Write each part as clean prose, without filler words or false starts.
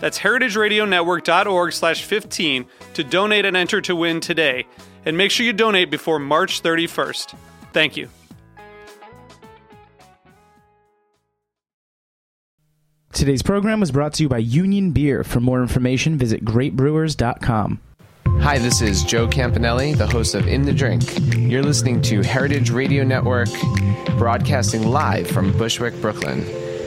That's heritageradionetwork.org/15 to donate and enter to win today. And make sure you donate before March 31st. Thank you. Today's program was brought to you by Union Beer. For more information, visit greatbrewers.com. Hi, this is Joe Campanelli, the host of In the Drink. You're listening to Heritage Radio Network, broadcasting live from Bushwick, Brooklyn.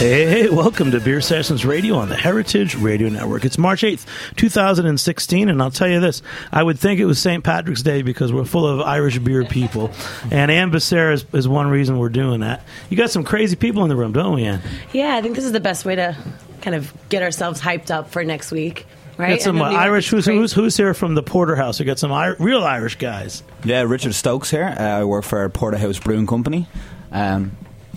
Hey, welcome to Beer Sessions Radio on the Heritage Radio Network. It's March 8th, 2016, and I'll tell you this. I would think it was St. Patrick's Day because we're full of Irish beer people, and Ann Becerra is one reason we're doing that. You got some crazy people in the room, don't we, Ann? Yeah, I think this is the best way to kind of get ourselves hyped up for next week. Right? Got some Irish. Who's here from the Porterhouse? We got some real Irish guys. Yeah, Richard Stokes here. I work for Porterhouse Brewing Company.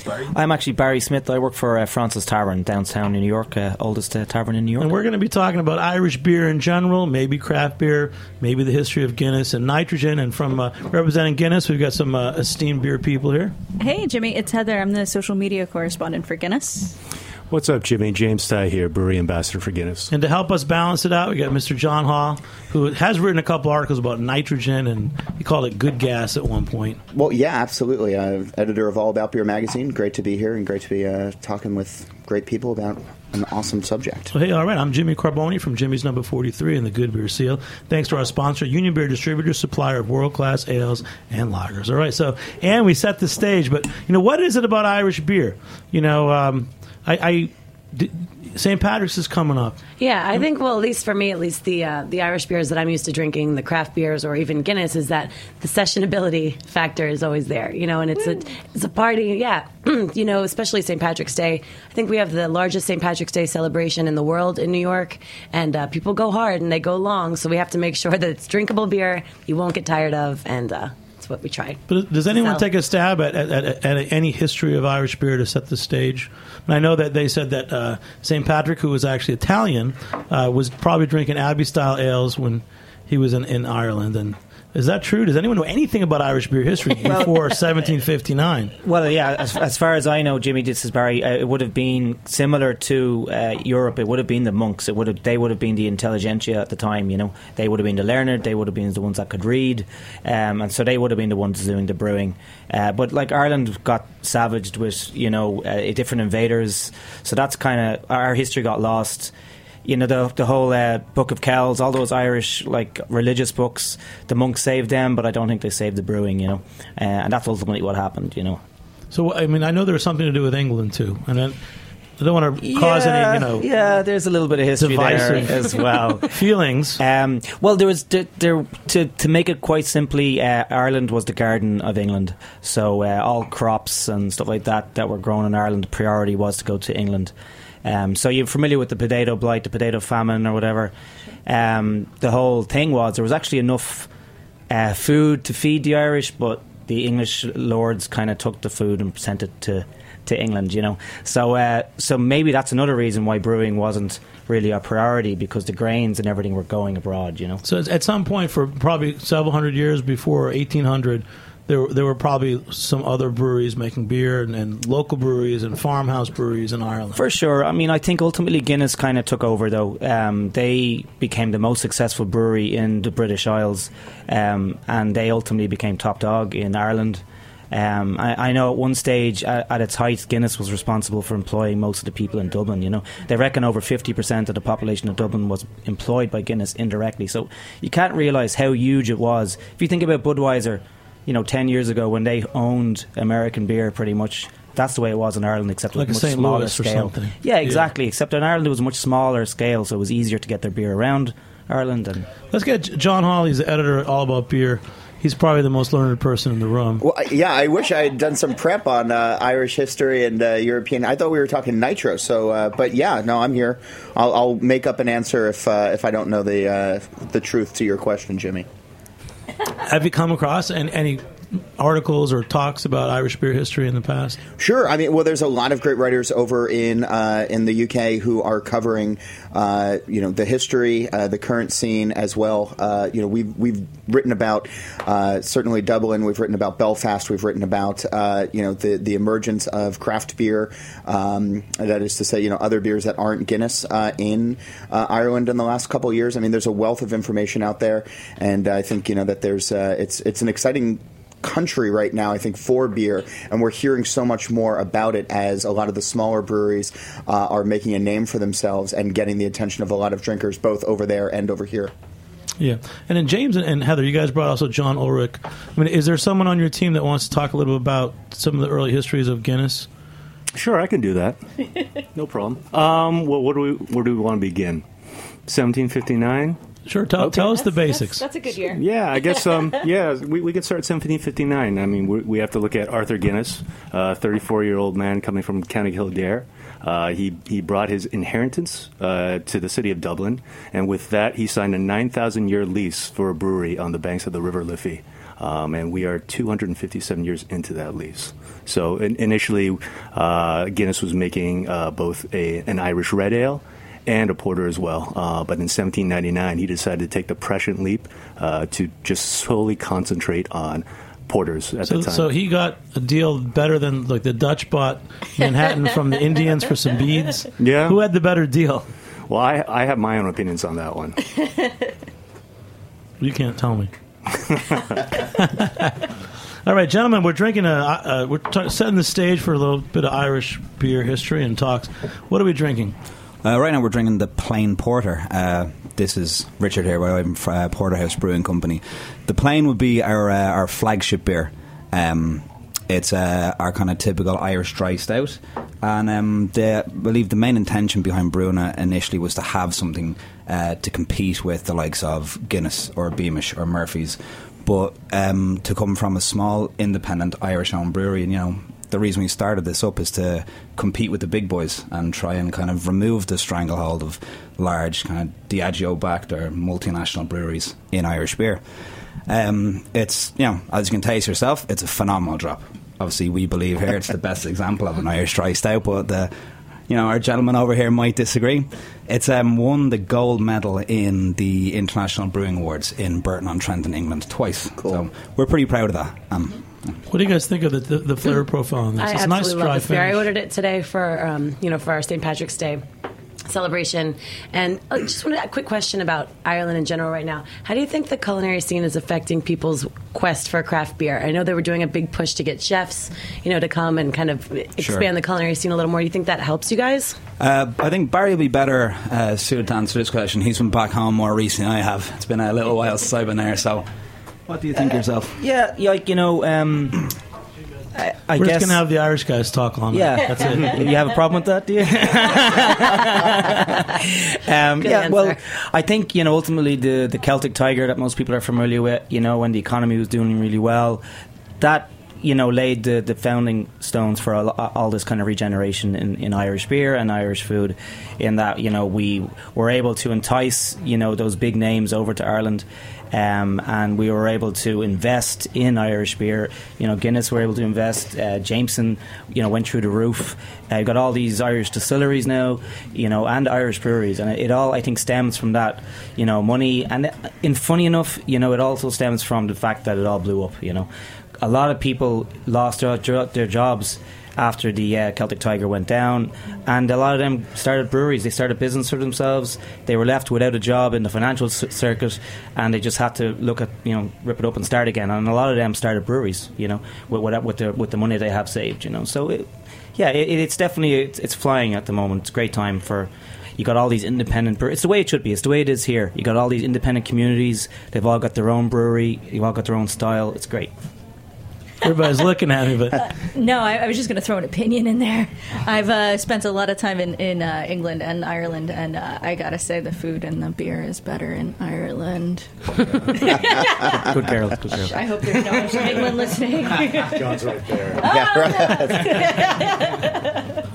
Barry? I'm actually Barry Smith. I work for Fraunces Tavern downtown in New York, oldest tavern in New York. And we're going to be talking about Irish beer in general, maybe craft beer, maybe the history of Guinness and nitrogen. And from representing Guinness, we've got some esteemed beer people here. Hey, Jimmy, it's Heather. I'm the social media correspondent for Guinness. What's up, Jimmy? James Tye here, brewery ambassador for Guinness. And to help us balance it out, we got Mr. John Hall, who has written a couple articles about nitrogen, and he called it good gas at one point. Well, yeah, absolutely. I'm editor of All About Beer magazine. Great to be here, and great to be talking with great people about an awesome subject. Well, hey, all right. I'm Jimmy Carboni from Jimmy's Number 43 and the Good Beer Seal. Thanks to our sponsor, Union Beer Distributor, supplier of world-class ales and lagers. All right. So, and we set the stage, but you know, what is it about Irish beer? You know, St. Patrick's is coming up. Yeah, I think, well, at least for me, the Irish beers that I'm used to drinking, the craft beers or even Guinness, is that the sessionability factor is always there, you know, and it's a party, yeah, you know, especially St. Patrick's Day. I think we have the largest St. Patrick's Day celebration in the world in New York, and people go hard and they go long, so we have to make sure that it's drinkable beer you won't get tired of, and it's what we try. But does anyone take a stab at any history of Irish beer to set the stage? And I know that they said that St. Patrick, who was actually Italian, was probably drinking Abbey-style ales when he was in Ireland. And is that true? Does anyone know anything about Irish beer history before 1759? Well, yeah, as far as I know, Jimmy, this is Barry, it would have been similar to Europe. It would have been the monks. They would have been the intelligentsia at the time, you know. They would have been the learned. They would have been the ones that could read. And so they would have been the ones doing the brewing. But, like, Ireland got savaged with, you know, different invaders. So that's kind of... Our history got lost. You know, the whole Book of Kells, all those Irish, like, religious books, the monks saved them, but I don't think they saved the brewing, you know. And that's ultimately what happened, you know. So, I mean, I know there was something to do with England, too. And then I don't want to cause any, you know... Yeah, there's a little bit of history divisive there as well. Feelings. Well, there was... to make it quite simply, Ireland was the garden of England. So all crops and stuff like that were grown in Ireland, the priority was to go to England. So you're familiar with the potato blight, the potato famine or whatever. The whole thing was there was actually enough food to feed the Irish, but the English lords kind of took the food and sent it to England, you know. So maybe that's another reason why brewing wasn't really a priority, because the grains and everything were going abroad, you know. So at some point for probably several hundred years before 1800, There were probably some other breweries making beer and local breweries and farmhouse breweries in Ireland. For sure. I mean, I think ultimately Guinness kind of took over, though. They became the most successful brewery in the British Isles, and they ultimately became top dog in Ireland. I know at one stage, at its height, Guinness was responsible for employing most of the people in Dublin. You know, they reckon over 50% of the population of Dublin was employed by Guinness indirectly. So you can't realise how huge it was. If you think about Budweiser, you know, 10 years ago when they owned American beer pretty much, that's the way it was in Ireland, except like a much St. smaller Louis scale. Or something. Yeah, exactly. Yeah. Except in Ireland it was a much smaller scale, so it was easier to get their beer around Ireland. And let's get John Hawley, he's the editor at All About Beer. He's probably the most learned person in the room. Well, yeah, I wish I had done some prep on Irish history and European. I thought we were talking nitro, so but yeah, no, I'm here. I'll make up an answer if I don't know the truth to your question, Jimmy. Have you come across any articles or talks about Irish beer history in the past? Sure. I mean, well, there's a lot of great writers over in the UK who are covering, you know, the history, the current scene as well. You know, we've written about certainly Dublin. We've written about Belfast. We've written about, you know, the emergence of craft beer. That is to say, you know, other beers that aren't Guinness in Ireland in the last couple of years. I mean, there's a wealth of information out there, and I think you know that there's it's an exciting country right now, I think, for beer, and we're hearing so much more about it as a lot of the smaller breweries are making a name for themselves and getting the attention of a lot of drinkers, both over there and over here. Yeah. And then James and Heather, you guys brought also John Ulrich. I mean, is there someone on your team that wants to talk a little bit about some of the early histories of Guinness? Sure, I can do that. No problem. Well, where do we want to begin? 1759? Sure, tell us the basics. That's a good year. Yeah, I guess, yeah, we could start at 1759. I mean, we have to look at Arthur Guinness, a 34-year-old man coming from County Kildare. He brought his inheritance to the city of Dublin, and with that he signed a 9,000-year lease for a brewery on the banks of the River Liffey. And we are 257 years into that lease. So initially, Guinness was making both an Irish red ale and a porter as well. But in 1799, he decided to take the prescient leap to just solely concentrate on porters at the time. So he got a deal better than like the Dutch bought Manhattan from the Indians for some beads? Yeah. Who had the better deal? Well, I have my own opinions on that one. You can't tell me. All right, gentlemen, we're drinking setting the stage for a little bit of Irish beer history and talks. What are we drinking? Right now we're drinking the plain porter. This is Richard here, I'm from Porterhouse Brewing Company. The plain would be our flagship beer. It's our kind of typical Irish dry stout. And I believe the main intention behind brewing it initially was to have something to compete with the likes of Guinness or Beamish or Murphy's. But to come from a small, independent Irish-owned brewery, and, you know, the reason we started this up is to compete with the big boys and try and kind of remove the stranglehold of large kind of Diageo-backed or multinational breweries in Irish beer. It's, you know, as you can taste yourself, it's a phenomenal drop. Obviously, we believe here it's the best example of an Irish dry stout, but you know, our gentleman over here might disagree. It's won the gold medal in the International Brewing Awards in Burton-on-Trent in England twice. Cool. So we're pretty proud of that. What do you guys think of the flavor profile on this? It's a nice dry finish. I ordered it today for you know, for our St. Patrick's Day celebration. And I just wanted a quick question about Ireland in general right now. How do you think the culinary scene is affecting people's quest for craft beer? I know they were doing a big push to get chefs, you know, to come and kind of expand the culinary scene a little more. Do you think that helps you guys? I think Barry will be better suited to answer this question. He's been back home more recently than I have. It's been a little while since I've been there, so what do you think yourself? Yeah, like, you know, I we're guess just going to have the Irish guys talk long. Yeah, that's it. You have a problem with that, do you? Yeah, answer. Well, I think, you know, ultimately the Celtic Tiger that most people are familiar with, you know, when the economy was doing really well, that, you know, laid the founding stones for all this kind of regeneration in Irish beer and Irish food, in that, you know, we were able to entice, you know, those big names over to Ireland. And we were able to invest in Irish beer. You know, Guinness were able to invest. Jameson, you know, went through the roof. You've got all these Irish distilleries now, you know, and Irish breweries. And it all, I think, stems from that, you know, money. And funny enough, you know, it also stems from the fact that it all blew up, you know. a lot of people lost their jobs after the Celtic Tiger went down, and a lot of them started breweries. They started business for themselves. They were left without a job in the financial circuit, and they just had to look at, you know, rip it up and start again. And a lot of them started breweries, you know, with the money they have saved, you know. So it's flying at the moment. It's a great time for. You got all these independent breweries. It's the way it should be. It's the way it is here. You got all these independent communities. They've all got their own brewery. You've all got their own style. It's great. Everybody's looking at me, but... No, I was just going to throw an opinion in there. I've spent a lot of time in England and Ireland, and I got to say the food and the beer is better in Ireland. Good girl. I hope there's no one from England listening. John's right there. Oh, yeah, right.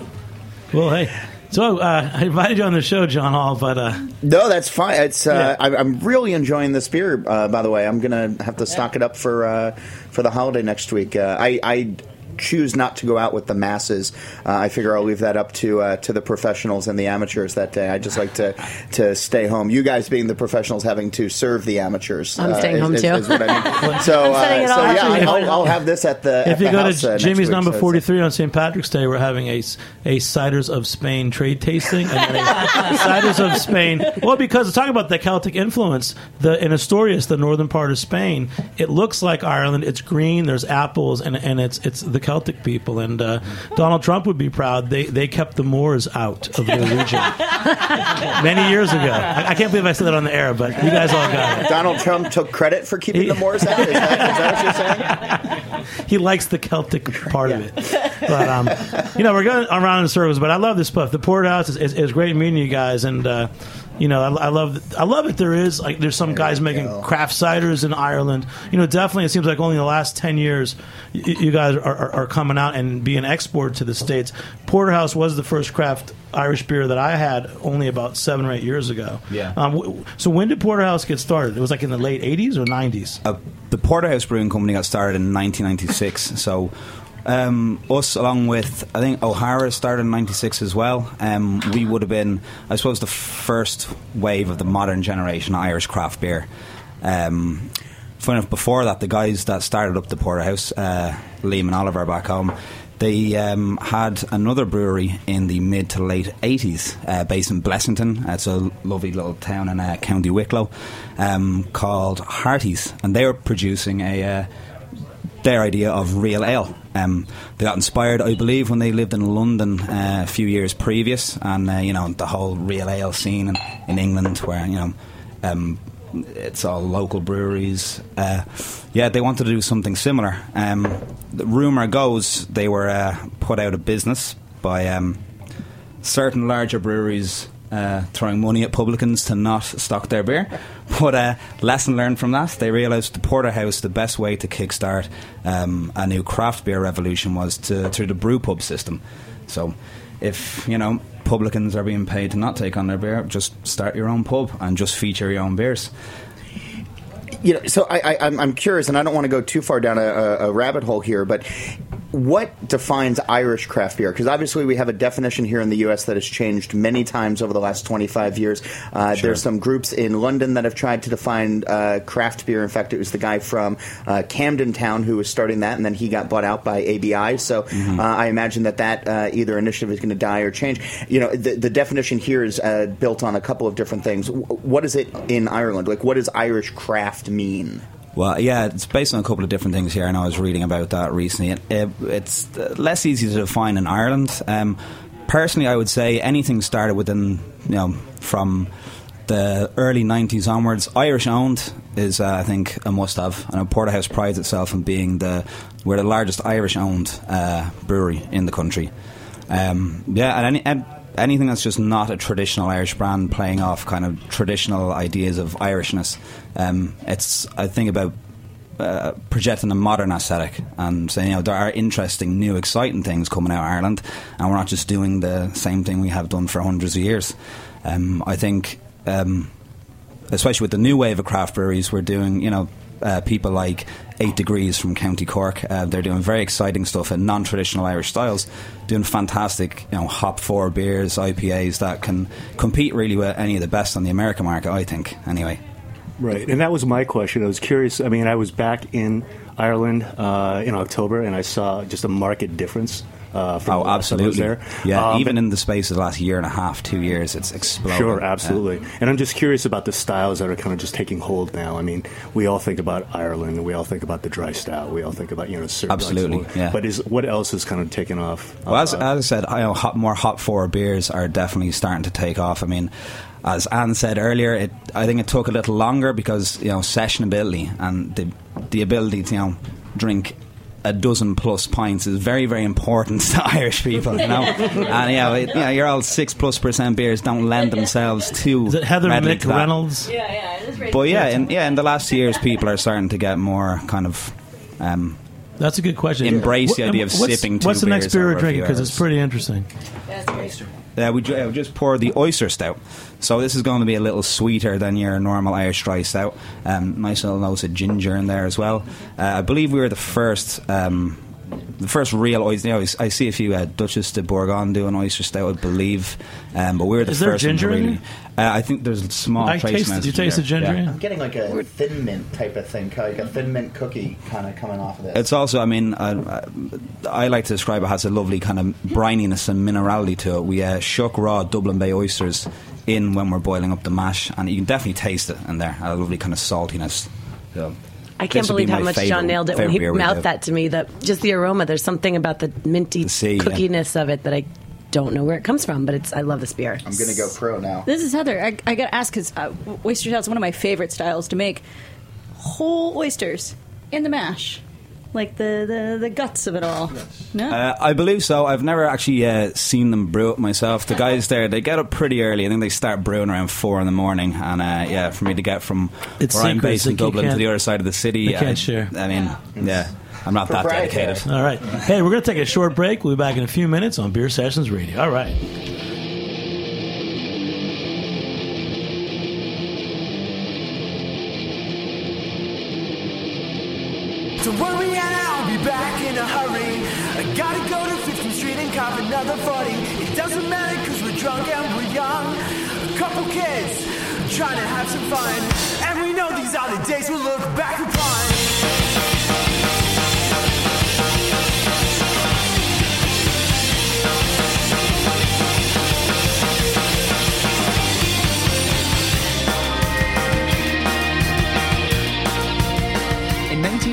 Well, hey... So I invited you on the show, John Hall, but no, that's fine. It's I'm really enjoying this beer. By the way, I'm gonna have to stock it up for the holiday next week. I choose not to go out with the masses. I figure I'll leave that up to the professionals and the amateurs that day. I just like to stay home. You guys being the professionals, having to serve the amateurs. I'm staying home too. Is what I mean. I'll have this at the. If you go to Jimmy's Number 43 on St. Patrick's Day, we're having a Ciders of Spain trade tasting. And Ciders of Spain. Well, because talking about the Celtic influence, in Asturias, the northern part of Spain, it looks like Ireland. It's green. There's apples, and it's the Celtic people, and Donald Trump would be proud. They kept the Moors out of their region many years ago. I can't believe I said that on the air, but you guys all got it. Donald Trump took credit for keeping the Moors out? Is that what you're saying? He likes the Celtic part of it. But, we're going around in circles, but I love this puff. The Porterhouse is great meeting you guys, and, I love it. There's some guys making craft ciders in Ireland. You know, definitely it seems like only in the last 10 years you guys are coming out and being exported to the States. Porterhouse was the first craft Irish beer that I had only about 7 or 8 years ago. Yeah. So when did Porterhouse get started? It was like in the late 80s or 90s? The Porterhouse Brewing Company got started in 1996. So us, along with, I think, O'Hara started in 96 as well. We would have been, I suppose, the first wave of the modern generation of Irish craft beer. Funny enough, before that, the guys that started up the Porterhouse, Liam and Oliver back home, they had another brewery in the mid to late 80s based in Blessington. It's a lovely little town in County Wicklow called Hearties. And they were producing their idea of real ale. They got inspired, I believe, when they lived in London a few years previous, and the whole real ale scene in England, where it's all local breweries. They wanted to do something similar. The rumor goes they were put out of business by certain larger breweries throwing money at publicans to not stock their beer. But lesson learned from that, they realised the Porterhouse, the best way to kickstart a new craft beer revolution was through the brew pub system. So if, publicans are being paid to not take on their beer, just start your own pub and just feature your own beers. So I'm curious, and I don't want to go too far down a rabbit hole here, but... what defines Irish craft beer? Because obviously we have a definition here in the U.S. that has changed many times over the last 25 years. Sure. There's some groups in London that have tried to define craft beer. In fact, it was the guy from Camden Town who was starting that, and then he got bought out by ABI. So I imagine that either initiative is going to die or change. The definition here is built on a couple of different things. What is it in Ireland? Like, what does Irish craft mean? Well, yeah, it's based on a couple of different things here, and I was reading about that recently. It's less easy to define in Ireland. Personally, I would say anything started within, from the early 90s onwards. Irish-owned is, I think, a must-have. And Porterhouse prides itself on being we're the largest Irish-owned brewery in the country. Anything that's just not a traditional Irish brand playing off kind of traditional ideas of Irishness. It's, I think, about projecting a modern aesthetic and saying, there are interesting, new, exciting things coming out of Ireland, and we're not just doing the same thing we have done for hundreds of years. I think, especially with the new wave of craft breweries, we're doing, people like 8 Degrees from County Cork. They're doing very exciting stuff in non-traditional Irish styles, doing fantastic hop-forward beers, IPAs that can compete really with any of the best on the American market, I think, anyway. Right, and that was my question. I was curious. I mean, I was back in Ireland in October, and I saw just a marked difference. From oh, absolutely. There. Yeah, even in the space of the last year and a half, 2 years, it's exploded. Sure, absolutely. Yeah. And I'm just curious about the styles that are kind of just taking hold now. I mean, we all think about Ireland, we all think about the dry stout, we all think about, you know, certain absolutely, yeah. But what else is kind of taking off? Well, as I said, I know, more hop forward beers are definitely starting to take off. I mean, as Anne said earlier, I think it took a little longer because, you know, sessionability and the ability to, you know, drink a dozen plus pints is very, very important to Irish people, you know. And yeah, your old 6%+ beers don't lend themselves to. Is it Heather Mick Reynolds? Yeah. But yeah, in the last years, people are starting to get more kind of. That's a good question. Embrace the idea of sipping. What's the next beer we're drinking? Because it's pretty interesting. That's oyster. Yeah, we just poured the oyster stout. So this is going to be a little sweeter than your normal Irish dry stout. Nice little nose of ginger in there as well. I believe we were the first real oyster. You know, I see a few Duchess de Bourgogne do an oyster stout, I believe. But we were the first. Is there ginger in it? I think there's a small trace amount. You taste the ginger? Yeah. I'm getting like a thin mint type of thing, like a thin mint cookie kind of coming off of this. It's also, I mean, I like to describe it has a lovely kind of brininess and minerality to it. We shook raw Dublin Bay oysters in when we're boiling up the mash, and you can definitely taste it in there. A lovely kind of saltiness. Yeah. I can't believe how much John nailed it when he mouthed that to me. That just the aroma. There's something about the minty cookiness of it that I don't know where it comes from, but I love this beer. I'm going to go pro now. This is Heather. I got to ask because oyster stout is one of my favorite styles to make. Whole oysters in the mash. Like the guts of it all. Yes. No? I believe so. I've never actually seen them brew it myself. The guys there, they get up pretty early. I think they start brewing around 4 a.m. And yeah, for me to get from where I'm based in Dublin to the other side of the city. You can't share. I mean, yeah, I'm not that dedicated. All right. Hey, we're going to take a short break. We'll be back in a few minutes on Beer Sessions Radio. All right. Cop another 40. It doesn't matter because we're drunk and we're young. A couple kids trying to have some fun. And we know these are the days we'll look back upon. In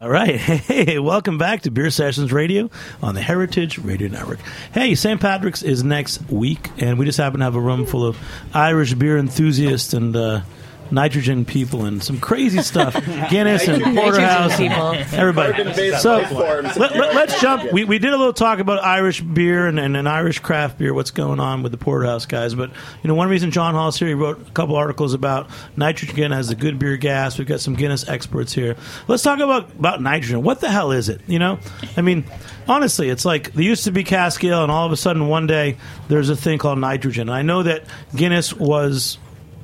All right. Hey, welcome back to Beer Sessions Radio on the Heritage Radio Network. Hey, St. Patrick's is next week, and we just happen to have a room full of Irish beer enthusiasts and nitrogen people and some crazy stuff. Guinness and Porterhouse and everybody. So let's jump. We did a little talk about Irish beer and Irish craft beer, what's going on with the Porterhouse guys. But, you know, one reason John Hall's here, he wrote a couple articles about nitrogen as a good beer gas. We've got some Guinness experts here. Let's talk about nitrogen. What the hell is it? You know, I mean, honestly, it's like there used to be cask ale, and all of a sudden one day there's a thing called nitrogen. And I know that Guinness was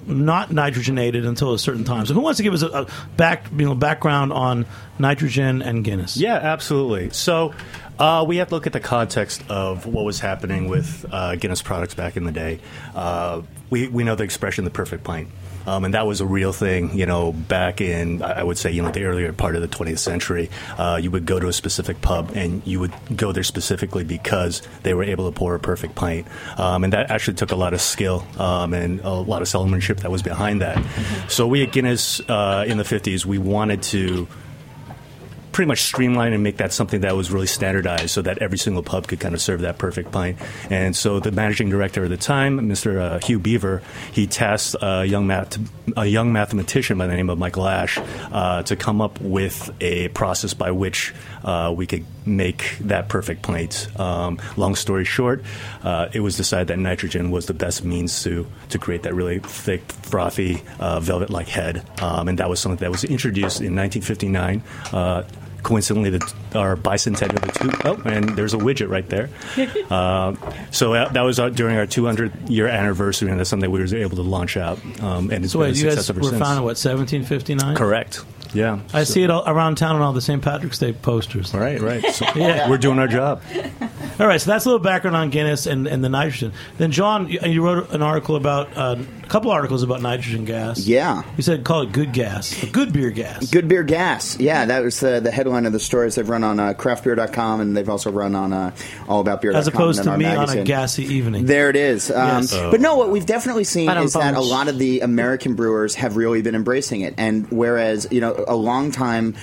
not nitrogenated until a certain time. So who wants to give us a background on nitrogen and Guinness? Yeah, absolutely. So We have to look at the context of what was happening with Guinness products back in the day. We know the expression, the perfect pint. And that was a real thing, you know, back in, I would say, you know, the earlier part of the 20th century. You would go to a specific pub, and you would go there specifically because they were able to pour a perfect pint. And that actually took a lot of skill and a lot of salesmanship that was behind that. So we at Guinness in the 50s, we wanted to pretty much streamline and make that something that was really standardized so that every single pub could kind of serve that perfect pint. And so the managing director at the time, Mr. Hugh Beaver, he tasked a young mathematician by the name of Michael Ash to come up with a process by which we could make that perfect pint. Long story short, it was decided that nitrogen was the best means to create that really thick, frothy, velvet-like head. And that was something that was introduced in 1959. Coincidentally, our bicentennial of the two. Oh, and there's a widget right there. So that was during our 200-year anniversary, and that's something we were able to launch out. And it's been a success ever since. You guys were founded, what, 1759? Correct. Yeah. I see it all around town on all the St. Patrick's Day posters. Right. So yeah. We're doing our job. All right, so that's a little background on Guinness and the nitrogen. Then, John, you wrote an article about a couple articles about nitrogen gas. Yeah. You said call it good gas, good beer gas. Good beer gas, yeah. That was the headline of the stories they've run on craftbeer.com, and they've also run on allaboutbeer.com. As opposed to me magazine. On a gassy evening. There it is. Yes. But no, what we've definitely seen is that a lot of the American brewers have really been embracing it. And whereas, you know, for a long time,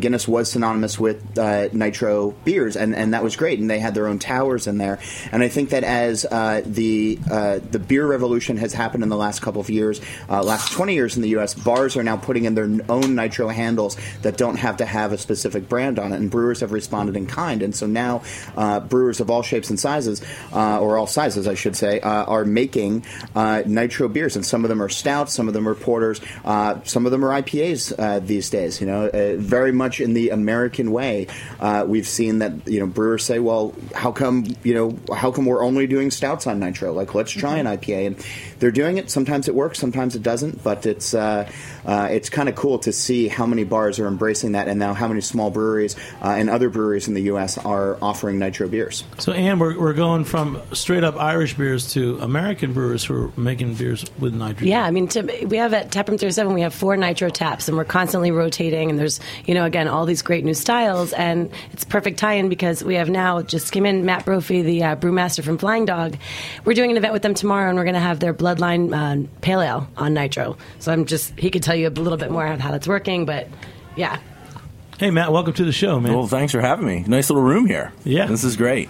Guinness was synonymous with nitro beers, and that was great. And they had their own towers in there. And I think that as the beer revolution has happened in the last couple of years, last 20 years in the U.S., bars are now putting in their own nitro handles that don't have to have a specific brand on it. And brewers have responded in kind. And so now brewers of all shapes and sizes, or all sizes, I should say, are making nitro beers. And some of them are stouts, some of them are porters, some of them are IPAs these days. You know, very much in the American way, we've seen that, you know, brewers say, well, how come we're only doing stouts on nitro? Like, let's try an IPA. And they're doing it. Sometimes it works, sometimes it doesn't. But it's kind of cool to see how many bars are embracing that, and now how many small breweries and other breweries in the U.S. are offering nitro beers. So, Ann, we're going from straight-up Irish beers to American brewers who are making beers with nitro. Yeah, I mean, we have at Taproom 307, we have 4 nitro taps, and we're constantly rotating, and there's, you know, again, all these great new styles, and it's perfect tie-in because we have now, just came in, Matt Brophy, the brewmaster from Flying Dog. We're doing an event with them tomorrow, and we're going to have their Bloodline Pale Ale on nitro. So he could tell you a little bit more on how that's working, but yeah. Hey, Matt, welcome to the show, man. Well, thanks for having me. Nice little room here. Yeah. This is great.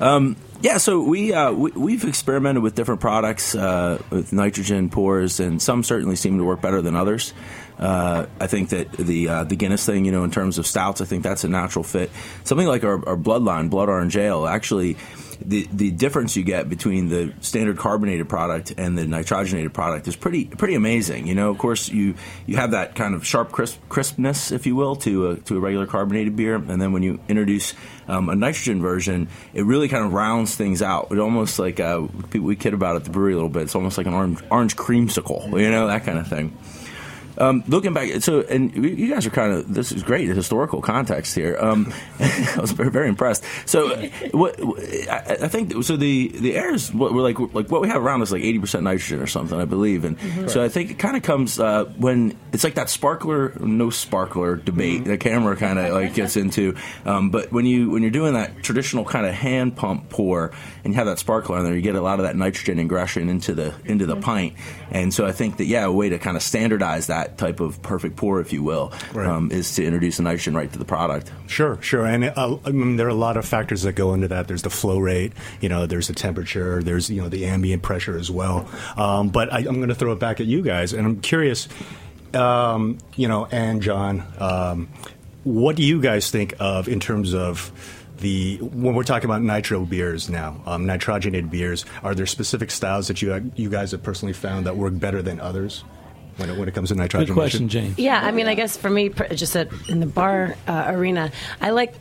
Yeah, so we've experimented with different products, with nitrogen pours, and some certainly seem to work better than others. I think that the Guinness thing, you know, in terms of stouts, I think that's a natural fit. Something like our Bloodline, Blood Orange Ale, actually, the difference you get between the standard carbonated product and the nitrogenated product is pretty amazing. You know, of course, you have that kind of sharp crispness, if you will, to a regular carbonated beer, and then when you introduce a nitrogen version, it really kind of rounds things out. It almost like we kid about it at the brewery a little bit. It's almost like an orange creamsicle, you know, that kind of thing. Looking back, and you guys are this is great historical context here. I was very, very impressed. So, I think the airs like what we have around is like 80% nitrogen or something, I believe. And so I think it kind of comes when it's like that sparkler no sparkler debate the camera kind of like gets into. But when you're doing that traditional kind of hand pump pour and you have that sparkler on there, you get a lot of that nitrogen ingression into the pint. And so I think that a way to kind of standardize that type of perfect pour, if you will, is to introduce a nitrogen right to the product. Sure. And I mean, there are a lot of factors that go into that. There's the flow rate, you know, there's the temperature, there's, you know, the ambient pressure as well. But I'm going to throw it back at you guys, and I'm curious, you know, and John, what do you guys think of in terms of when we're talking about nitro beers now, nitrogenated beers? Are there specific styles that you guys have personally found that work better than others? When it comes to nitrogen. Good question, Jane. Yeah, I mean, I guess for me, just in the bar arena, I like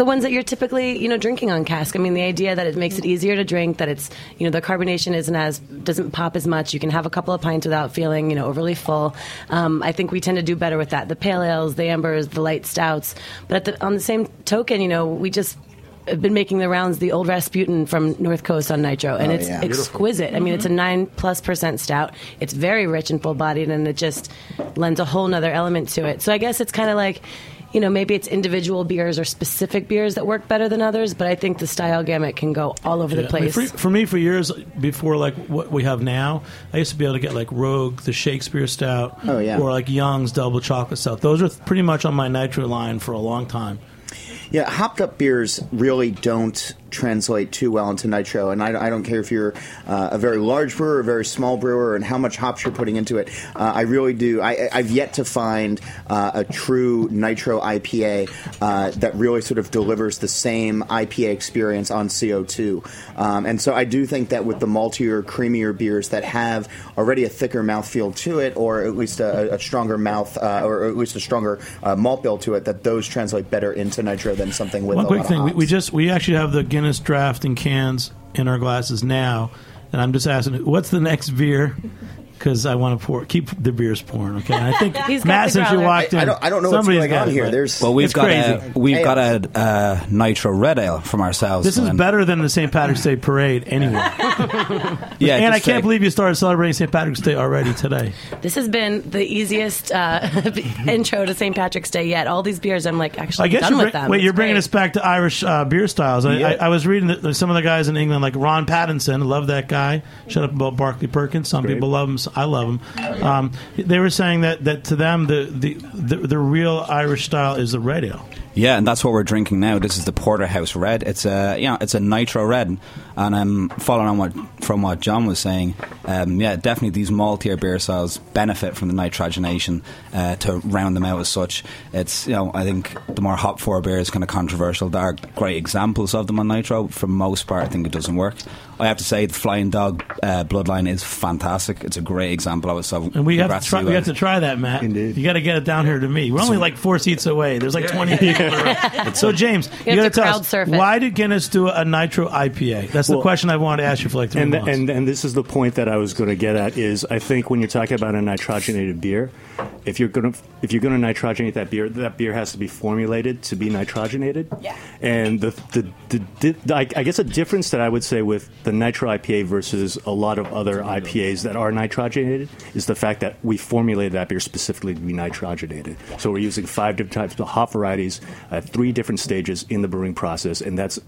the ones that you're typically, you know, drinking on cask. I mean, the idea that it makes it easier to drink, that it's, you know, the carbonation doesn't pop as much. You can have a couple of pints without feeling, you know, overly full. I think we tend to do better with that. The pale ales, the ambers, the light stouts. But on the same token, you know, we just have been making the rounds, the old Rasputin from North Coast on Nitro, and it's exquisite. Beautiful. I mean, it's a 9+% stout. It's very rich and full-bodied, and it just lends a whole nother element to it. So I guess it's kind of like, you know, maybe it's individual beers or specific beers that work better than others, but I think the style gamut can go all over the place. I mean, for years, before like what we have now, I used to be able to get like Rogue, the Shakespeare Stout, or like Young's Double Chocolate Stout. Those are pretty much on my Nitro line for a long time. Yeah, hopped up beers really don't translate too well into Nitro, and I don't care if you're a very large brewer or a very small brewer and how much hops you're putting into it. I really do. I've yet to find a true Nitro IPA that really sort of delivers the same IPA experience on CO2. And so I do think that with the maltier, creamier beers that have already a thicker mouthfeel to it, or at least a stronger mouth, or at least a stronger malt bill to it, that those translate better into Nitro than something with a lot of hops. One quick thing, we actually have the Guinness draft in cans in our glasses now, and I'm just asking, what's the next beer? Because I want to keep the beers pouring. Okay, I think Matt, since you walked in, I don't know what's going on here. We've got a Nitro Red Ale from ourselves. This is better than the St. Patrick's Day Parade, anyway. Yeah, and I can't believe you started celebrating St. Patrick's Day already today. This has been the easiest intro to St. Patrick's Day yet. All these beers, I'm like actually done with them. Wait, you're bringing us back to Irish beer styles. I was reading that some of the guys in England, like Ron Pattinson, love that guy. Shut up about Barclay Perkins. Some people love him. I love them. They were saying that to them, the real Irish style is the red ale. Yeah, and that's what we're drinking now. This is the Porterhouse Red. It's a Nitro Red, and following on from what John was saying, definitely these maltier beer styles benefit from the nitrogenation to round them out as such. It's, you know, I think the more hop for beers kind of controversial. There are great examples of them on Nitro. For the most part, I think it doesn't work. I have to say the Flying Dog Bloodline is fantastic. It's a great example of it. So and we have to try that, Matt. Indeed. You got to get it down here to me. We're only like 4 seats away. There's like 20 people. So, James, you got to tell us, why did Guinness do a Nitro IPA? That's the question I wanted to ask you for like 3 months. And this is the point that I was going to get at, is I think when you're talking about a nitrogenated beer, if you're going to nitrogenate that beer has to be formulated to be nitrogenated. Yeah. And I guess a difference that I would say with the Nitro IPA versus a lot of other IPAs that are nitrogenated is the fact that we formulated that beer specifically to be nitrogenated. So we're using 5 different types of hop varieties at 3 different stages in the brewing process, and that's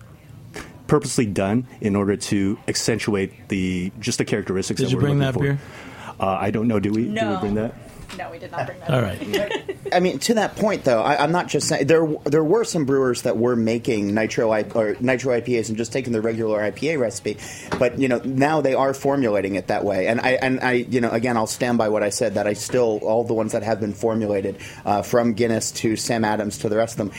purposely done in order to accentuate the characteristics. Did that we're looking for. Did you bring that beer? I don't know. Do we bring that? No, we did not bring that. All right. I mean, to that point, though, I'm not just saying there were some brewers that were making nitro IPAs and just taking the regular IPA recipe, but you know now they are formulating it that way. And I you know, again, I'll stand by what I said, that I still, all the ones that have been formulated from Guinness to Sam Adams to the rest of them,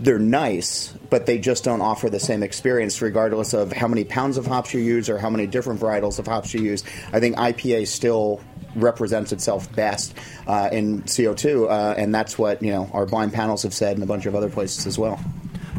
they're nice, but they just don't offer the same experience regardless of how many pounds of hops you use or how many different varietals of hops you use. I think IPA still represents itself best in CO2, and that's what, you know, our blind panels have said and a bunch of other places as well.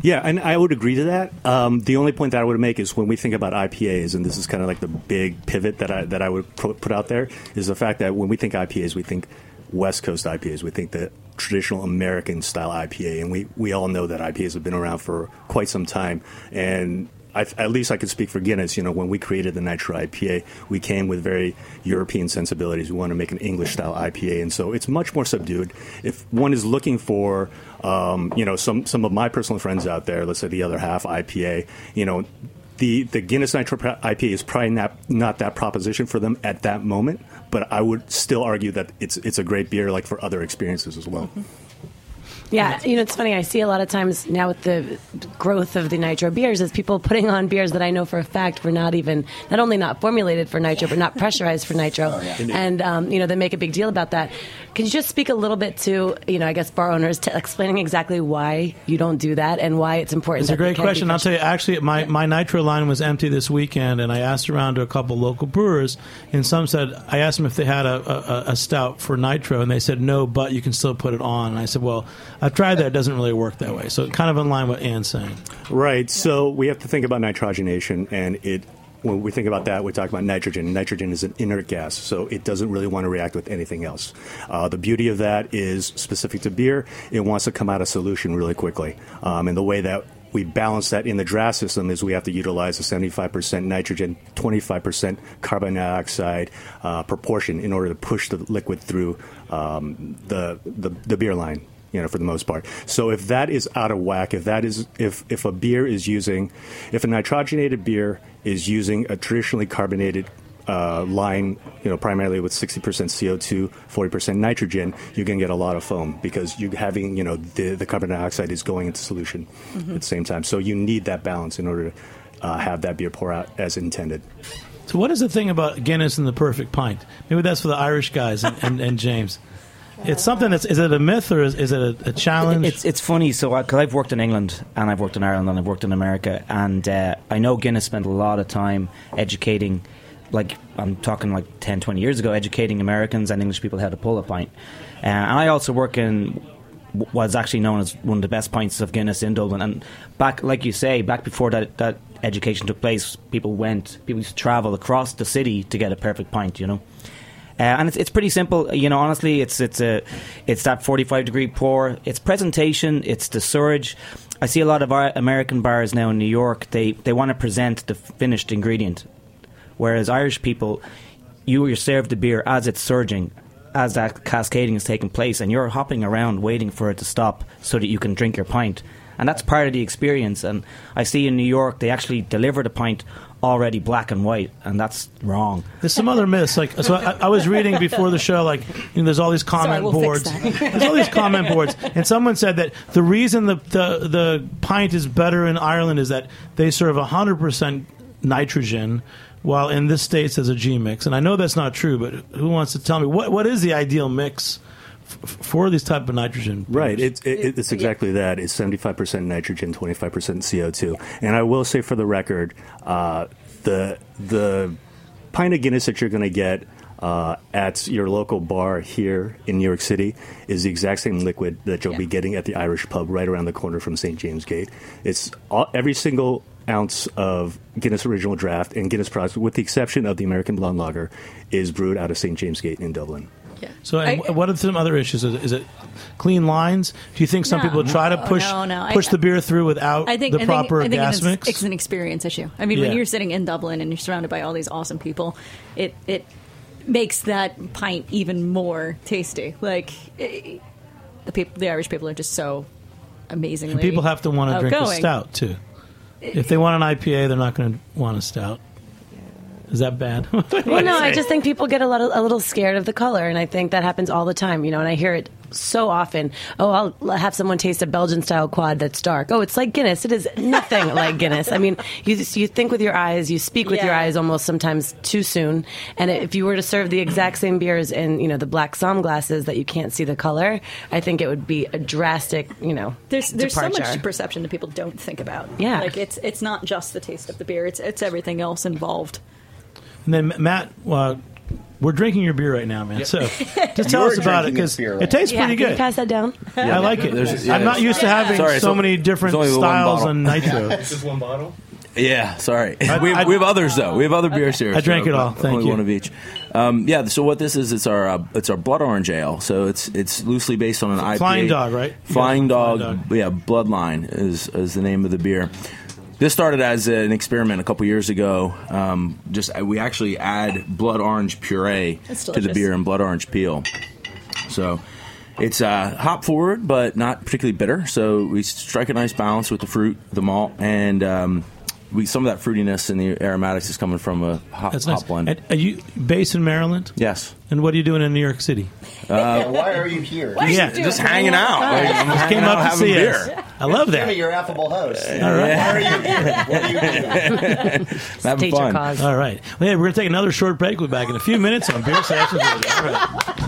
Yeah, and I would agree to that. The only point that I would make is when we think about IPAs, and this is kind of like the big pivot that I would put out there, is the fact that when we think IPAs, we think West Coast IPAs, we think the traditional American-style IPA, and we all know that IPAs have been around for quite some time, and at least I could speak for Guinness. You know, when we created the Nitro IPA, we came with very European sensibilities. We want to make an English-style IPA, and so it's much more subdued. If one is looking for, you know, some of my personal friends out there, let's say the other half IPA, you know, the Guinness Nitro IPA is probably not that proposition for them at that moment, but I would still argue that it's a great beer, like for other experiences as well. Mm-hmm. Yeah, you know, it's funny. I see a lot of times now with the growth of the Nitro beers is people putting on beers that I know for a fact were not only not formulated for Nitro, but not pressurized for Nitro. Oh, yeah. And, you know, they make a big deal about that. Can you just speak a little bit to, you know, I guess bar owners, to explaining exactly why you don't do that and why it's important? It's a great question. I'll tell you, actually, my Nitro line was empty this weekend, and I asked around to a couple local brewers, and some said, I asked them if they had a stout for Nitro, and they said, no, but you can still put it on. And I said, well, I've tried that. It doesn't really work that way. So kind of in line with Anne's saying. Right. So we have to think about nitrogenation, and when we think about that, we talk about nitrogen. Nitrogen is an inert gas, so it doesn't really want to react with anything else. The beauty of that is, specific to beer, it wants to come out of solution really quickly. And the way that we balance that in the draft system is we have to utilize a 75% nitrogen, 25% carbon dioxide proportion in order to push the liquid through the beer line, for the most part. So if that is out of whack, if a nitrogenated beer is using a traditionally carbonated line, primarily with 60% CO2, 40% nitrogen, you're going to get a lot of foam because you're having, the carbon dioxide is going into solution at the same time. So you need that balance in order to have that beer pour out as intended. So what is the thing about Guinness and the perfect pint? Maybe that's for the Irish guys and James. It's something that's, is it a myth or is it a challenge? It's funny, because I've worked in England and I've worked in Ireland and I've worked in America, and I know Guinness spent a lot of time educating, like I'm talking like 10, 20 years ago, educating Americans and English people how to pull a pint. And I also work in what's actually known as one of the best pints of Guinness in Dublin. And back, like you say, back before that education took place, people used to travel across the city to get a perfect pint, And it's pretty simple, honestly. It's that 45-degree pour. It's presentation. It's the surge. I see a lot of American bars now in New York. They want to present the finished ingredient, whereas Irish people, you're served the beer as it's surging, as that cascading is taking place, and you're hopping around waiting for it to stop so that you can drink your pint. And that's part of the experience. And I see in New York, they actually deliver the pint already black and white, and that's wrong. There's some other myths. I was reading before the show, there's all these comment boards. There's all these comment boards. And someone said that the reason the pint is better in Ireland is that they serve 100% nitrogen, while in this States there's a G mix. And I know that's not true, but who wants to tell me what is the ideal mix for these type of nitrogen beers? Right, it's exactly that. It's 75% nitrogen, 25% CO2. And I will say for the record, the pint of Guinness that you're going to get at your local bar here in New York City is the exact same liquid that you'll be getting at the Irish pub right around the corner from St. James Gate. It's every single ounce of Guinness Original Draft and Guinness products, with the exception of the American Blonde Lager, is brewed out of St. James Gate in Dublin. Yeah. So, what are some other issues? Is it clean lines? Do you think some people try to push the beer through without the proper gas mix? It's an experience issue. I mean, when you're sitting in Dublin and you're surrounded by all these awesome people, it makes that pint even more tasty. The Irish people are just so amazingly outgoing. And people have to want to drink a stout too. If they want an IPA, they're not going to want a stout. Is that bad? I just think people get a little scared of the color, and I think that happens all the time, and I hear it so often. Oh, I'll have someone taste a Belgian-style quad that's dark. Oh, it's like Guinness. It is nothing like Guinness. I mean, you think with your eyes, you speak with your eyes almost sometimes too soon, and if you were to serve the exact same beers in, the black som glasses that you can't see the color, I think it would be a drastic, There's departure. So much perception that people don't think about. Yeah. It's not just the taste of the beer. It's everything else involved. And then, Matt, we're drinking your beer right now, man. Yep. So just tell us about it, because it tastes pretty good. Can you pass that down? I like it. I'm not used to having many different styles on nitro. It's just one bottle? Yeah, sorry. We have others, though. We have other beers here. I drank it all. Thank you. Only one of each. So what this is, it's our blood orange ale. So it's loosely based on an IPA. Flying Dog, right? Flying Dog. Yeah, Bloodline is the name of the beer. This started as an experiment a couple years ago. We actually add blood orange puree to the beer and blood orange peel. So it's hop forward, but not particularly bitter. So we strike a nice balance with the fruit, the malt, and some of that fruitiness and the aromatics is coming from a hop blend. Nice. Are you based in Maryland? Yes. And what are you doing in New York City? Why are you here? Just hanging out. Just came up to see us. Beer. I love that. Jimmy, your affable host. All right. Why are you here? What are you doing? Having fun. All right. Well, we're going to take another short break. We'll be back in a few minutes on Beer Sessions. All right.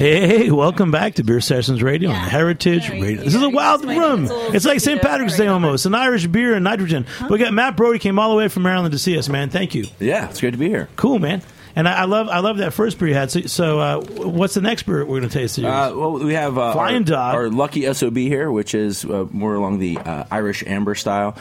Hey, welcome back to Beer Sessions Radio on Heritage Radio. This is a wild room. It's like St. Patrick's Day almost. An Irish beer and nitrogen. But we got Matt Brody came all the way from Maryland to see us, man. Thank you. Yeah, it's great to be here. Cool, man. And I love that first beer you had. So, what's the next beer we're going to taste? Well, we have Flying Dog, our lucky SOB here, which is more along the Irish amber style.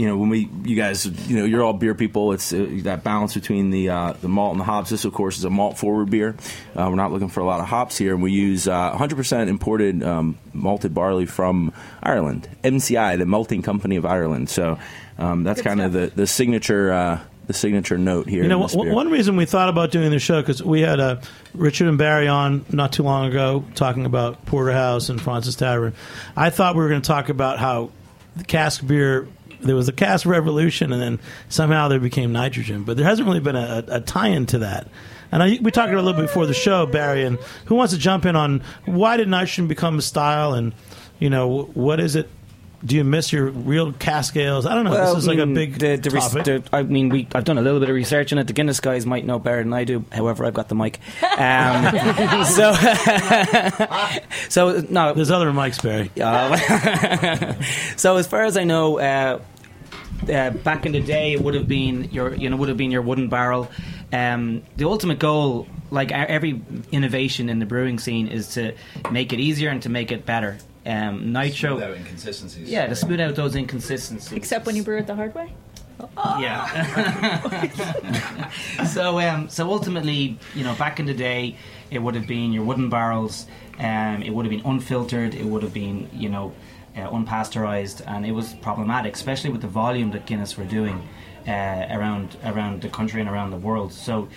You're all beer people. It's that balance between the malt and the hops. This, of course, is a malt forward beer. We're not looking for a lot of hops here. We use 100% imported malted barley from Ireland, MCI, the Malting Company of Ireland. So that's kind of the signature. The signature note here. You know, one reason we thought about doing this show, because we had Richard and Barry on not too long ago talking about Porterhouse and Fraunces Tavern. I thought we were going to talk about how the cask beer, there was the cask revolution, and then somehow there became nitrogen. But there hasn't really been a tie-in to that. And we talked about a little bit before the show, Barry, and who wants to jump in on why did nitrogen become a style, and, you know, what is it? Do you miss your real cask ales? I don't know. Well, this is like a big topic. I've done a little bit of research on it. The Guinness guys might know better than I do. However, I've got the mic. So no. There's other mics, Barry. So as far as I know, back in the day, it would have been your wooden barrel. The ultimate goal, like every innovation in the brewing scene, is to make it easier and to make it better. Nitro. Smooth out inconsistencies. Yeah, to smooth out those inconsistencies. Except when you brew it the hard way? Oh. Yeah. So ultimately, back in the day, it would have been your wooden barrels, it would have been unfiltered, it would have been, unpasteurized, and it was problematic, especially with the volume that Guinness were doing around the country and around the world. So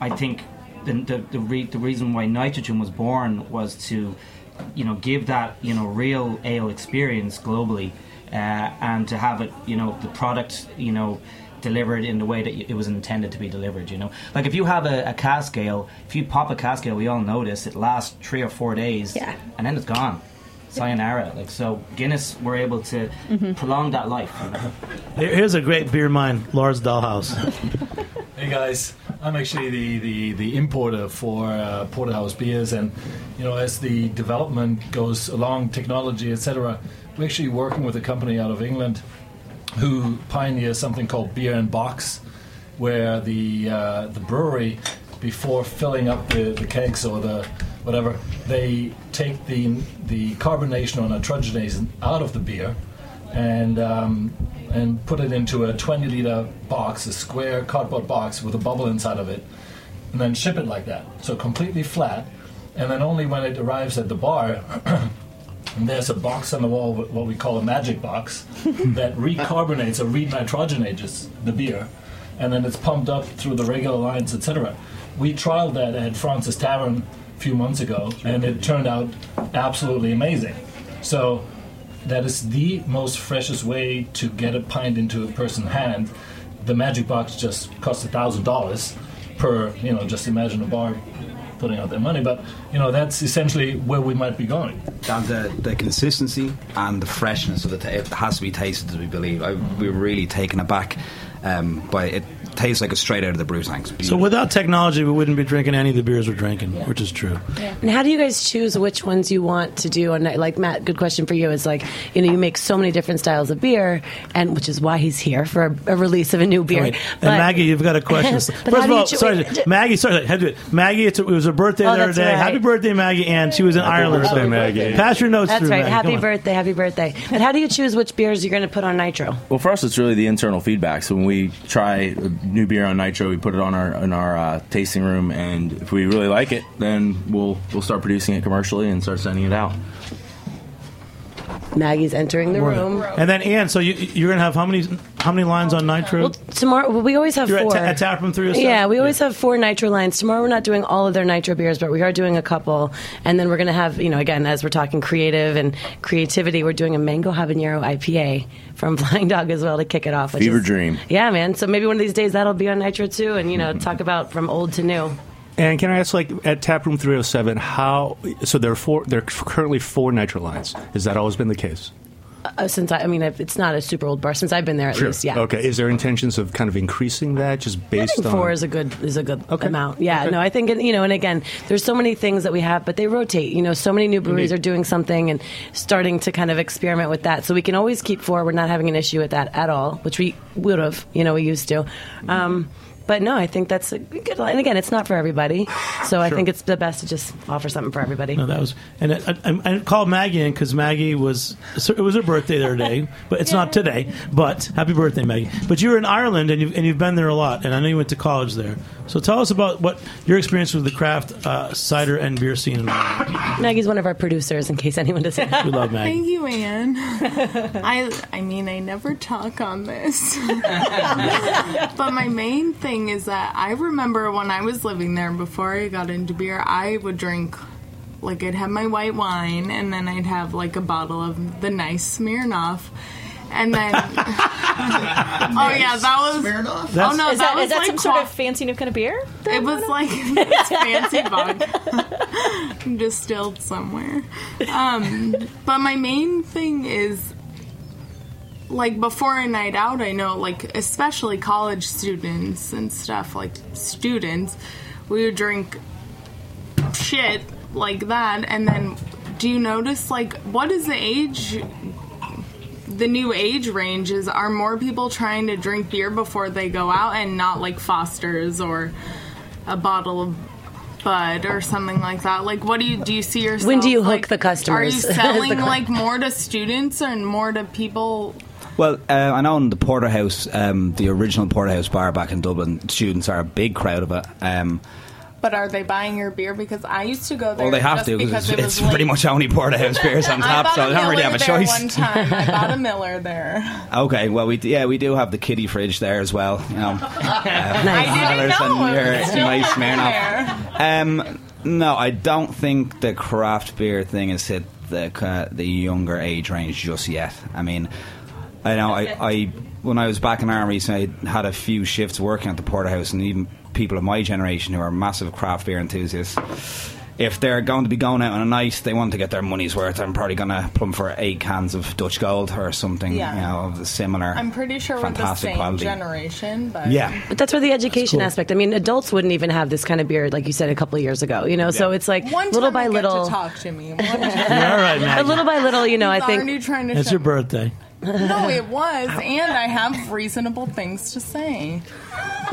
I think the reason why nitrogen was born was to give that real ale experience globally, and to have it the product delivered in the way that it was intended to be delivered. Like if you have a cask ale, if you pop a cask ale, we all know this, it lasts 3 or 4 days, and then it's gone. Sayonara. So Guinness were able to prolong that life. Here's a great beer mine, Lars Dahlhaus. Hey guys, I'm actually the importer for Porterhouse beers, and as the development goes along, technology, etc., we're actually working with a company out of England who pioneers something called beer in box, where the brewery, before filling up the kegs or the whatever, they take the carbonation or nitrogenation out of the beer and put it into a 20-liter box, a square cardboard box with a bubble inside of it, and then ship it like that. So completely flat, and then only when it arrives at the bar, and there's a box on the wall, what we call a magic box, that recarbonates or re-nitrogenates the beer, and then it's pumped up through the regular lines, etc. We trialed that at Fraunces Tavern a few months ago, and it turned out absolutely amazing. So that is the most freshest way to get a pint into a person's hand. The magic box just costs $1,000 per, just imagine a bar putting out their money. But, that's essentially where we might be going. And the consistency and the freshness of it has to be tasted, as we believe. We were really taken aback by it. Tastes like it's straight out of the brew tanks. So without technology, we wouldn't be drinking any of the beers we're drinking, which is true. Yeah. And how do you guys choose which ones you want to do? And like Matt, good question for you. Is you make so many different styles of beer, and which is why he's here for a release of a new beer. Right. And Maggie, you've got a question. Maggie, it was her birthday the other day. Right. Happy birthday, Maggie! And she was in Ireland. Happy birthday, Maggie. Pass your notes. That's through, right. Maggie. Happy birthday. But how do you choose which beers you're going to put on nitro? Well, for us, it's really the internal feedback. So when we try new beer on nitro, we put it on our tasting room, and if we really like it, then we'll start producing it commercially and start sending it out. Maggie's entering the room, and then Ann. So you're gonna have how many lines on nitro? Well, tomorrow we always have four. At Taproom 307. Yeah, we always have four nitro lines. Tomorrow we're not doing all of their nitro beers, but we are doing a couple, and then we're gonna have again, as we're talking creativity, we're doing a mango habanero IPA from Flying Dog as well to kick it off. Fever dream. Yeah, man. So maybe one of these days that'll be on nitro too, and talk about from old to new. And can I ask, at Taproom 307, how? So there are currently four nitro lines. Has that always been the case? Since I mean, it's not a super old bar. Since I've been there, at least, yeah. Okay. Is there intentions of kind of increasing that, just based on? I think four is a good amount. Yeah. Okay. No, I think, you know, and again, there's so many things that we have, but they rotate. You know, so many new breweries are doing something and starting to kind of experiment with that. So we can always keep four. We're not having an issue with that at all, which we would have. You know, we used to. But no, I think that's a good line. And again, it's not for everybody, so I think it's the best to just offer something for everybody. No, that was, and I called Maggie in because Maggie it was her birthday the other day, but it's not today. But happy birthday, Maggie! But you were in Ireland and you've been there a lot, and I know you went to college there. So tell us about what your experience with the craft cider and beer scene in Ireland. Maggie's one of our producers, in case anyone doesn't know. We love Maggie. Thank you, Anne. I mean, I never talk on this, but my main thing is that I remember when I was living there, before I got into beer, I would drink, like, I'd have my white wine, and then I'd have, like, a bottle of the nice Smirnoff, and then... Smirnoff? Is that like some sort of fancy new kind of beer? It was like this fancy vodka distilled somewhere. But my main thing is, like, before a night out, I know, like, especially college students and stuff, like, we would drink shit like that, and then do you notice, like, what is the age, the new age ranges? Are more people trying to drink beer before they go out and not, like, Foster's or a bottle of Bud or something like that? Like, what do you see yourself? When do you hook the customers? Are you selling, like, more to students and more to people... Well, I know in the Porterhouse, the original Porterhouse bar back in Dublin, students are a big crowd of it. But are they buying your beer? Because I used to go there. Well, they have to, because it's pretty much only Porterhouse beers on tap, so I don't really have a choice. One time, I bought a Miller there. Okay, well, we do have the kiddie fridge there as well. You know, I didn't know. No, I don't think the craft beer thing has hit the younger age range just yet. I mean, I know when I was back in Ireland recently, I had a few shifts working at the Porterhouse, and even people of my generation who are massive craft beer enthusiasts, if they're going to be going out on a night, they want to get their money's worth. I'm probably going to plumb for 8 cans of Dutch Gold or something, you know, similar. I'm pretty sure we're the same quality. Generation. But yeah. But that's where the education aspect. I mean, adults wouldn't even have this kind of beer, like you said, a couple of years ago, you know, so it's like little by little. To talk to me. All right, Maggie. Little by little, you know, I think. It's your birthday. No, it was, and I have reasonable things to say.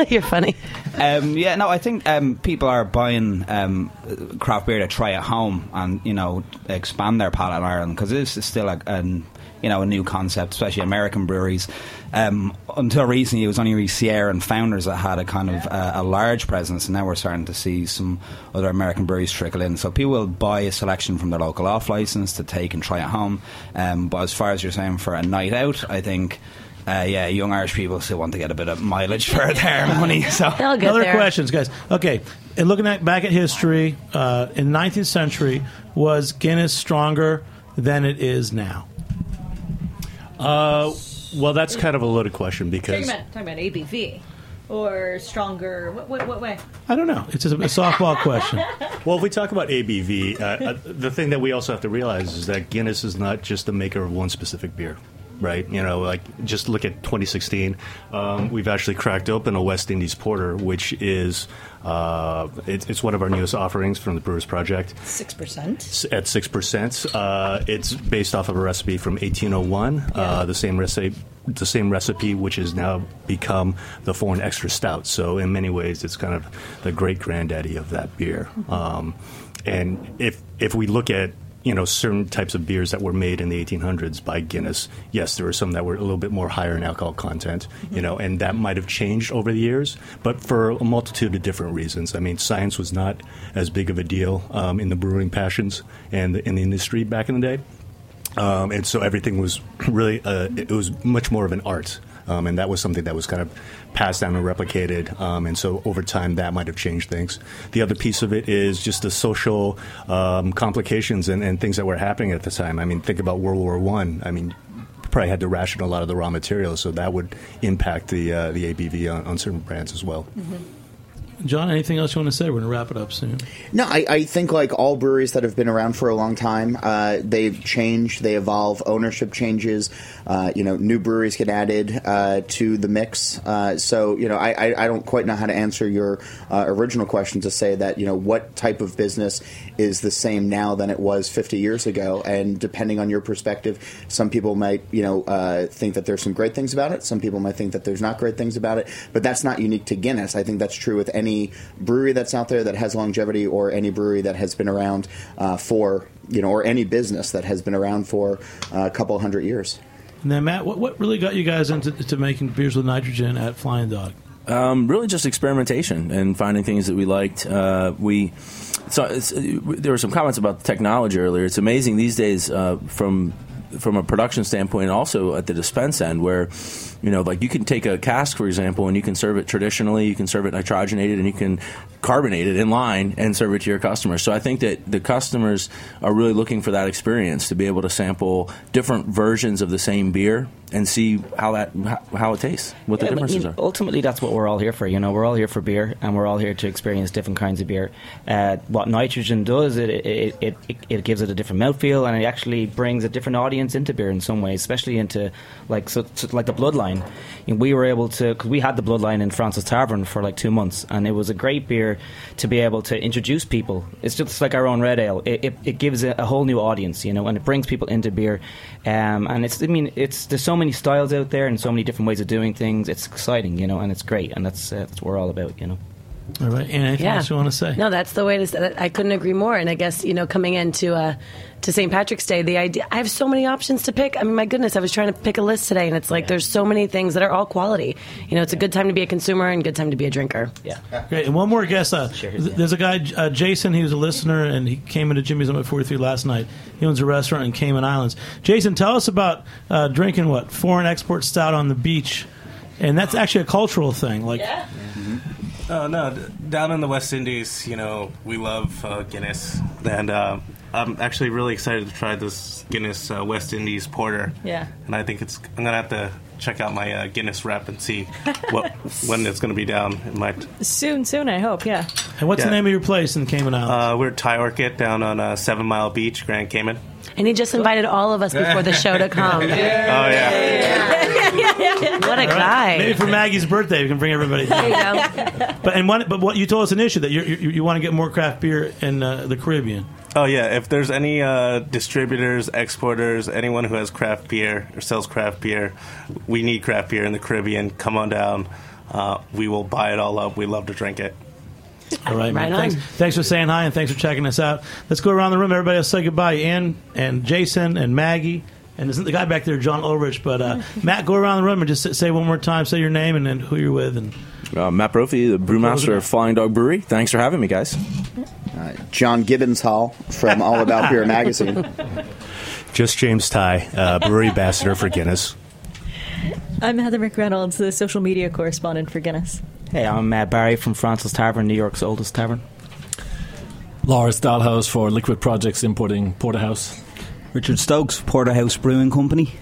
You're funny. I think people are buying craft beer to try at home and, you know, expand their palate in Ireland, because this is still a new concept, especially American breweries. Until recently, it was only really Sierra and Founders that had a kind of a large presence, and now we're starting to see some other American breweries trickle in. So people will buy a selection from their local off-license to take and try at home. But as far as you're saying, for a night out, I think... young Irish people still want to get a bit of mileage for their money. So other questions, guys. Okay, and looking back at history, in the 19th century, was Guinness stronger than it is now? Well, that's kind of a loaded question because... Talking about ABV or stronger, what way? I don't know. It's just a softball question. Well, if we talk about ABV, the thing that we also have to realize is that Guinness is not just the maker of one specific beer. Right, you know, like, just look at 2016. We've actually cracked open a West Indies Porter, which is it's one of our newest offerings from the Brewers Project. 6% at 6%. It's based off of a recipe from 1801. The same recipe, which has now become the Foreign Extra Stout. So in many ways, it's kind of the great granddaddy of that beer. And if we look at, you know, certain types of beers that were made in the 1800s by Guinness. Yes, there were some that were a little bit more higher in alcohol content, you know, and that might have changed over the years, but for a multitude of different reasons. I mean, science was not as big of a deal in the brewing passions and in the industry back in the day. And so everything was really, it was much more of an art. And that was something that was kind of passed down and replicated. And so over time, that might have changed things. The other piece of it is just the social complications and things that were happening at the time. I mean, think about World War I. I mean, probably had to ration a lot of the raw materials, so that would impact the ABV on certain brands as well. Mm-hmm. John, anything else you want to say? We're going to wrap it up soon. No, I think like all breweries that have been around for a long time, they've changed, they evolve, ownership changes, new breweries get added to the mix. So I don't quite know how to answer your original question to say that, what type of business is the same now than it was 50 years ago. And depending on your perspective, some people might, think that there's some great things about it. Some people might think that there's not great things about it. But that's not unique to Guinness. I think that's true with any brewery that's out there that has longevity, or any brewery that has been around or any business that has been around for a couple hundred years. Now, Matt, what really got you guys into making beers with nitrogen at Flying Dog? Really just experimentation and finding things that we liked. There were some comments about the technology earlier. It's amazing these days from a production standpoint, and also at the dispense end, where you can take a cask, for example, and you can serve it traditionally, you can serve it nitrogenated, and you can carbonate it in line and serve it to your customers. So I think that the customers are really looking for that experience, to be able to sample different versions of the same beer and see how it tastes, what the differences are. Ultimately, that's what we're all here for. We're all here for beer, and we're all here to experience different kinds of beer. What nitrogen does, it gives it a different mouthfeel, and it actually brings a different audience into beer in some ways, especially into like the Bloodline. We were able to, because we had the Bloodline in Fraunces Tavern for 2 months, and it was a great beer to be able to introduce people. It's just like our own red ale. It gives a whole new audience, and it brings people into beer. And there's so many styles out there and so many different ways of doing things. It's exciting, and it's great, and that's what we're all about, All right, and anything else you want to say? No, that's the way to say that. I couldn't agree more. And I guess, coming into to St. Patrick's Day, the idea, I have so many options to pick. I mean, my goodness, I was trying to pick a list today, and it's there's so many things that are all quality. It's a good time to be a consumer and a good time to be a drinker. Yeah. Great. And one more guess. There's a guy, Jason, he was a listener, and he came into Jimmy's Number 43 last night. He owns a restaurant in Cayman Islands. Jason, tell us about drinking foreign export stout on the beach. And that's actually a cultural thing. Yeah. Mm-hmm. Oh, no. Down in the West Indies, we love Guinness. And I'm actually really excited to try this Guinness West Indies Porter. Yeah. And I think I'm going to have to check out my Guinness rep and see when it's going to be down. It might Soon, I hope, yeah. And what's the name of your place in Cayman Islands? We're at Thai Orchid down on 7 Mile Beach, Grand Cayman. And he just invited all of us before the show to come. Oh, yeah. What a guy. Maybe for Maggie's birthday, we can bring everybody down. But what you told us initially, that you want to get more craft beer in the Caribbean. Oh, yeah. If there's any distributors, exporters, anyone who has craft beer or sells craft beer, we need craft beer in the Caribbean. Come on down. We will buy it all up. We love to drink it. All right, man. Thanks for saying hi, and thanks for checking us out. Let's go around the room. Everybody else say goodbye. Ian and Jason and Maggie. And there's the guy back there, John Ulrich. But Matt, go around the room and just say one more time, say your name and then who you're with. And Matt Brophy, the brewmaster of Flying Dog Brewery. Thanks for having me, guys. John Gibbons Hall from All About Beer magazine. Just James Ty, brewery ambassador for Guinness. I'm Heather McReynolds, the social media correspondent for Guinness. Hey, I'm Barry from Fraunces Tavern, New York's oldest tavern. Lars Dahlhaus for Liquid Projects Importing Porterhouse. Richard Stokes, Porterhouse Brewing Company.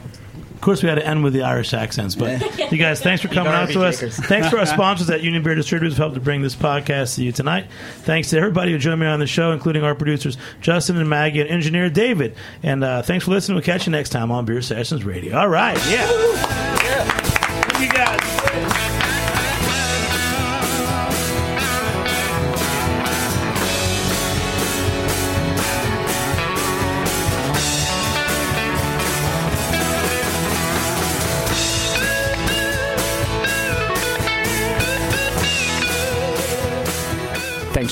Of course, we had to end with the Irish accents, but you guys, thanks for coming out to us. Thanks for our sponsors at Union Beer Distributors who helped to bring this podcast to you tonight. Thanks to everybody who joined me on the show, including our producers, Justin and Maggie, and engineer David. And thanks for listening. We'll catch you next time on Beer Sessions Radio. All right. Yeah. Thank you guys. Thanks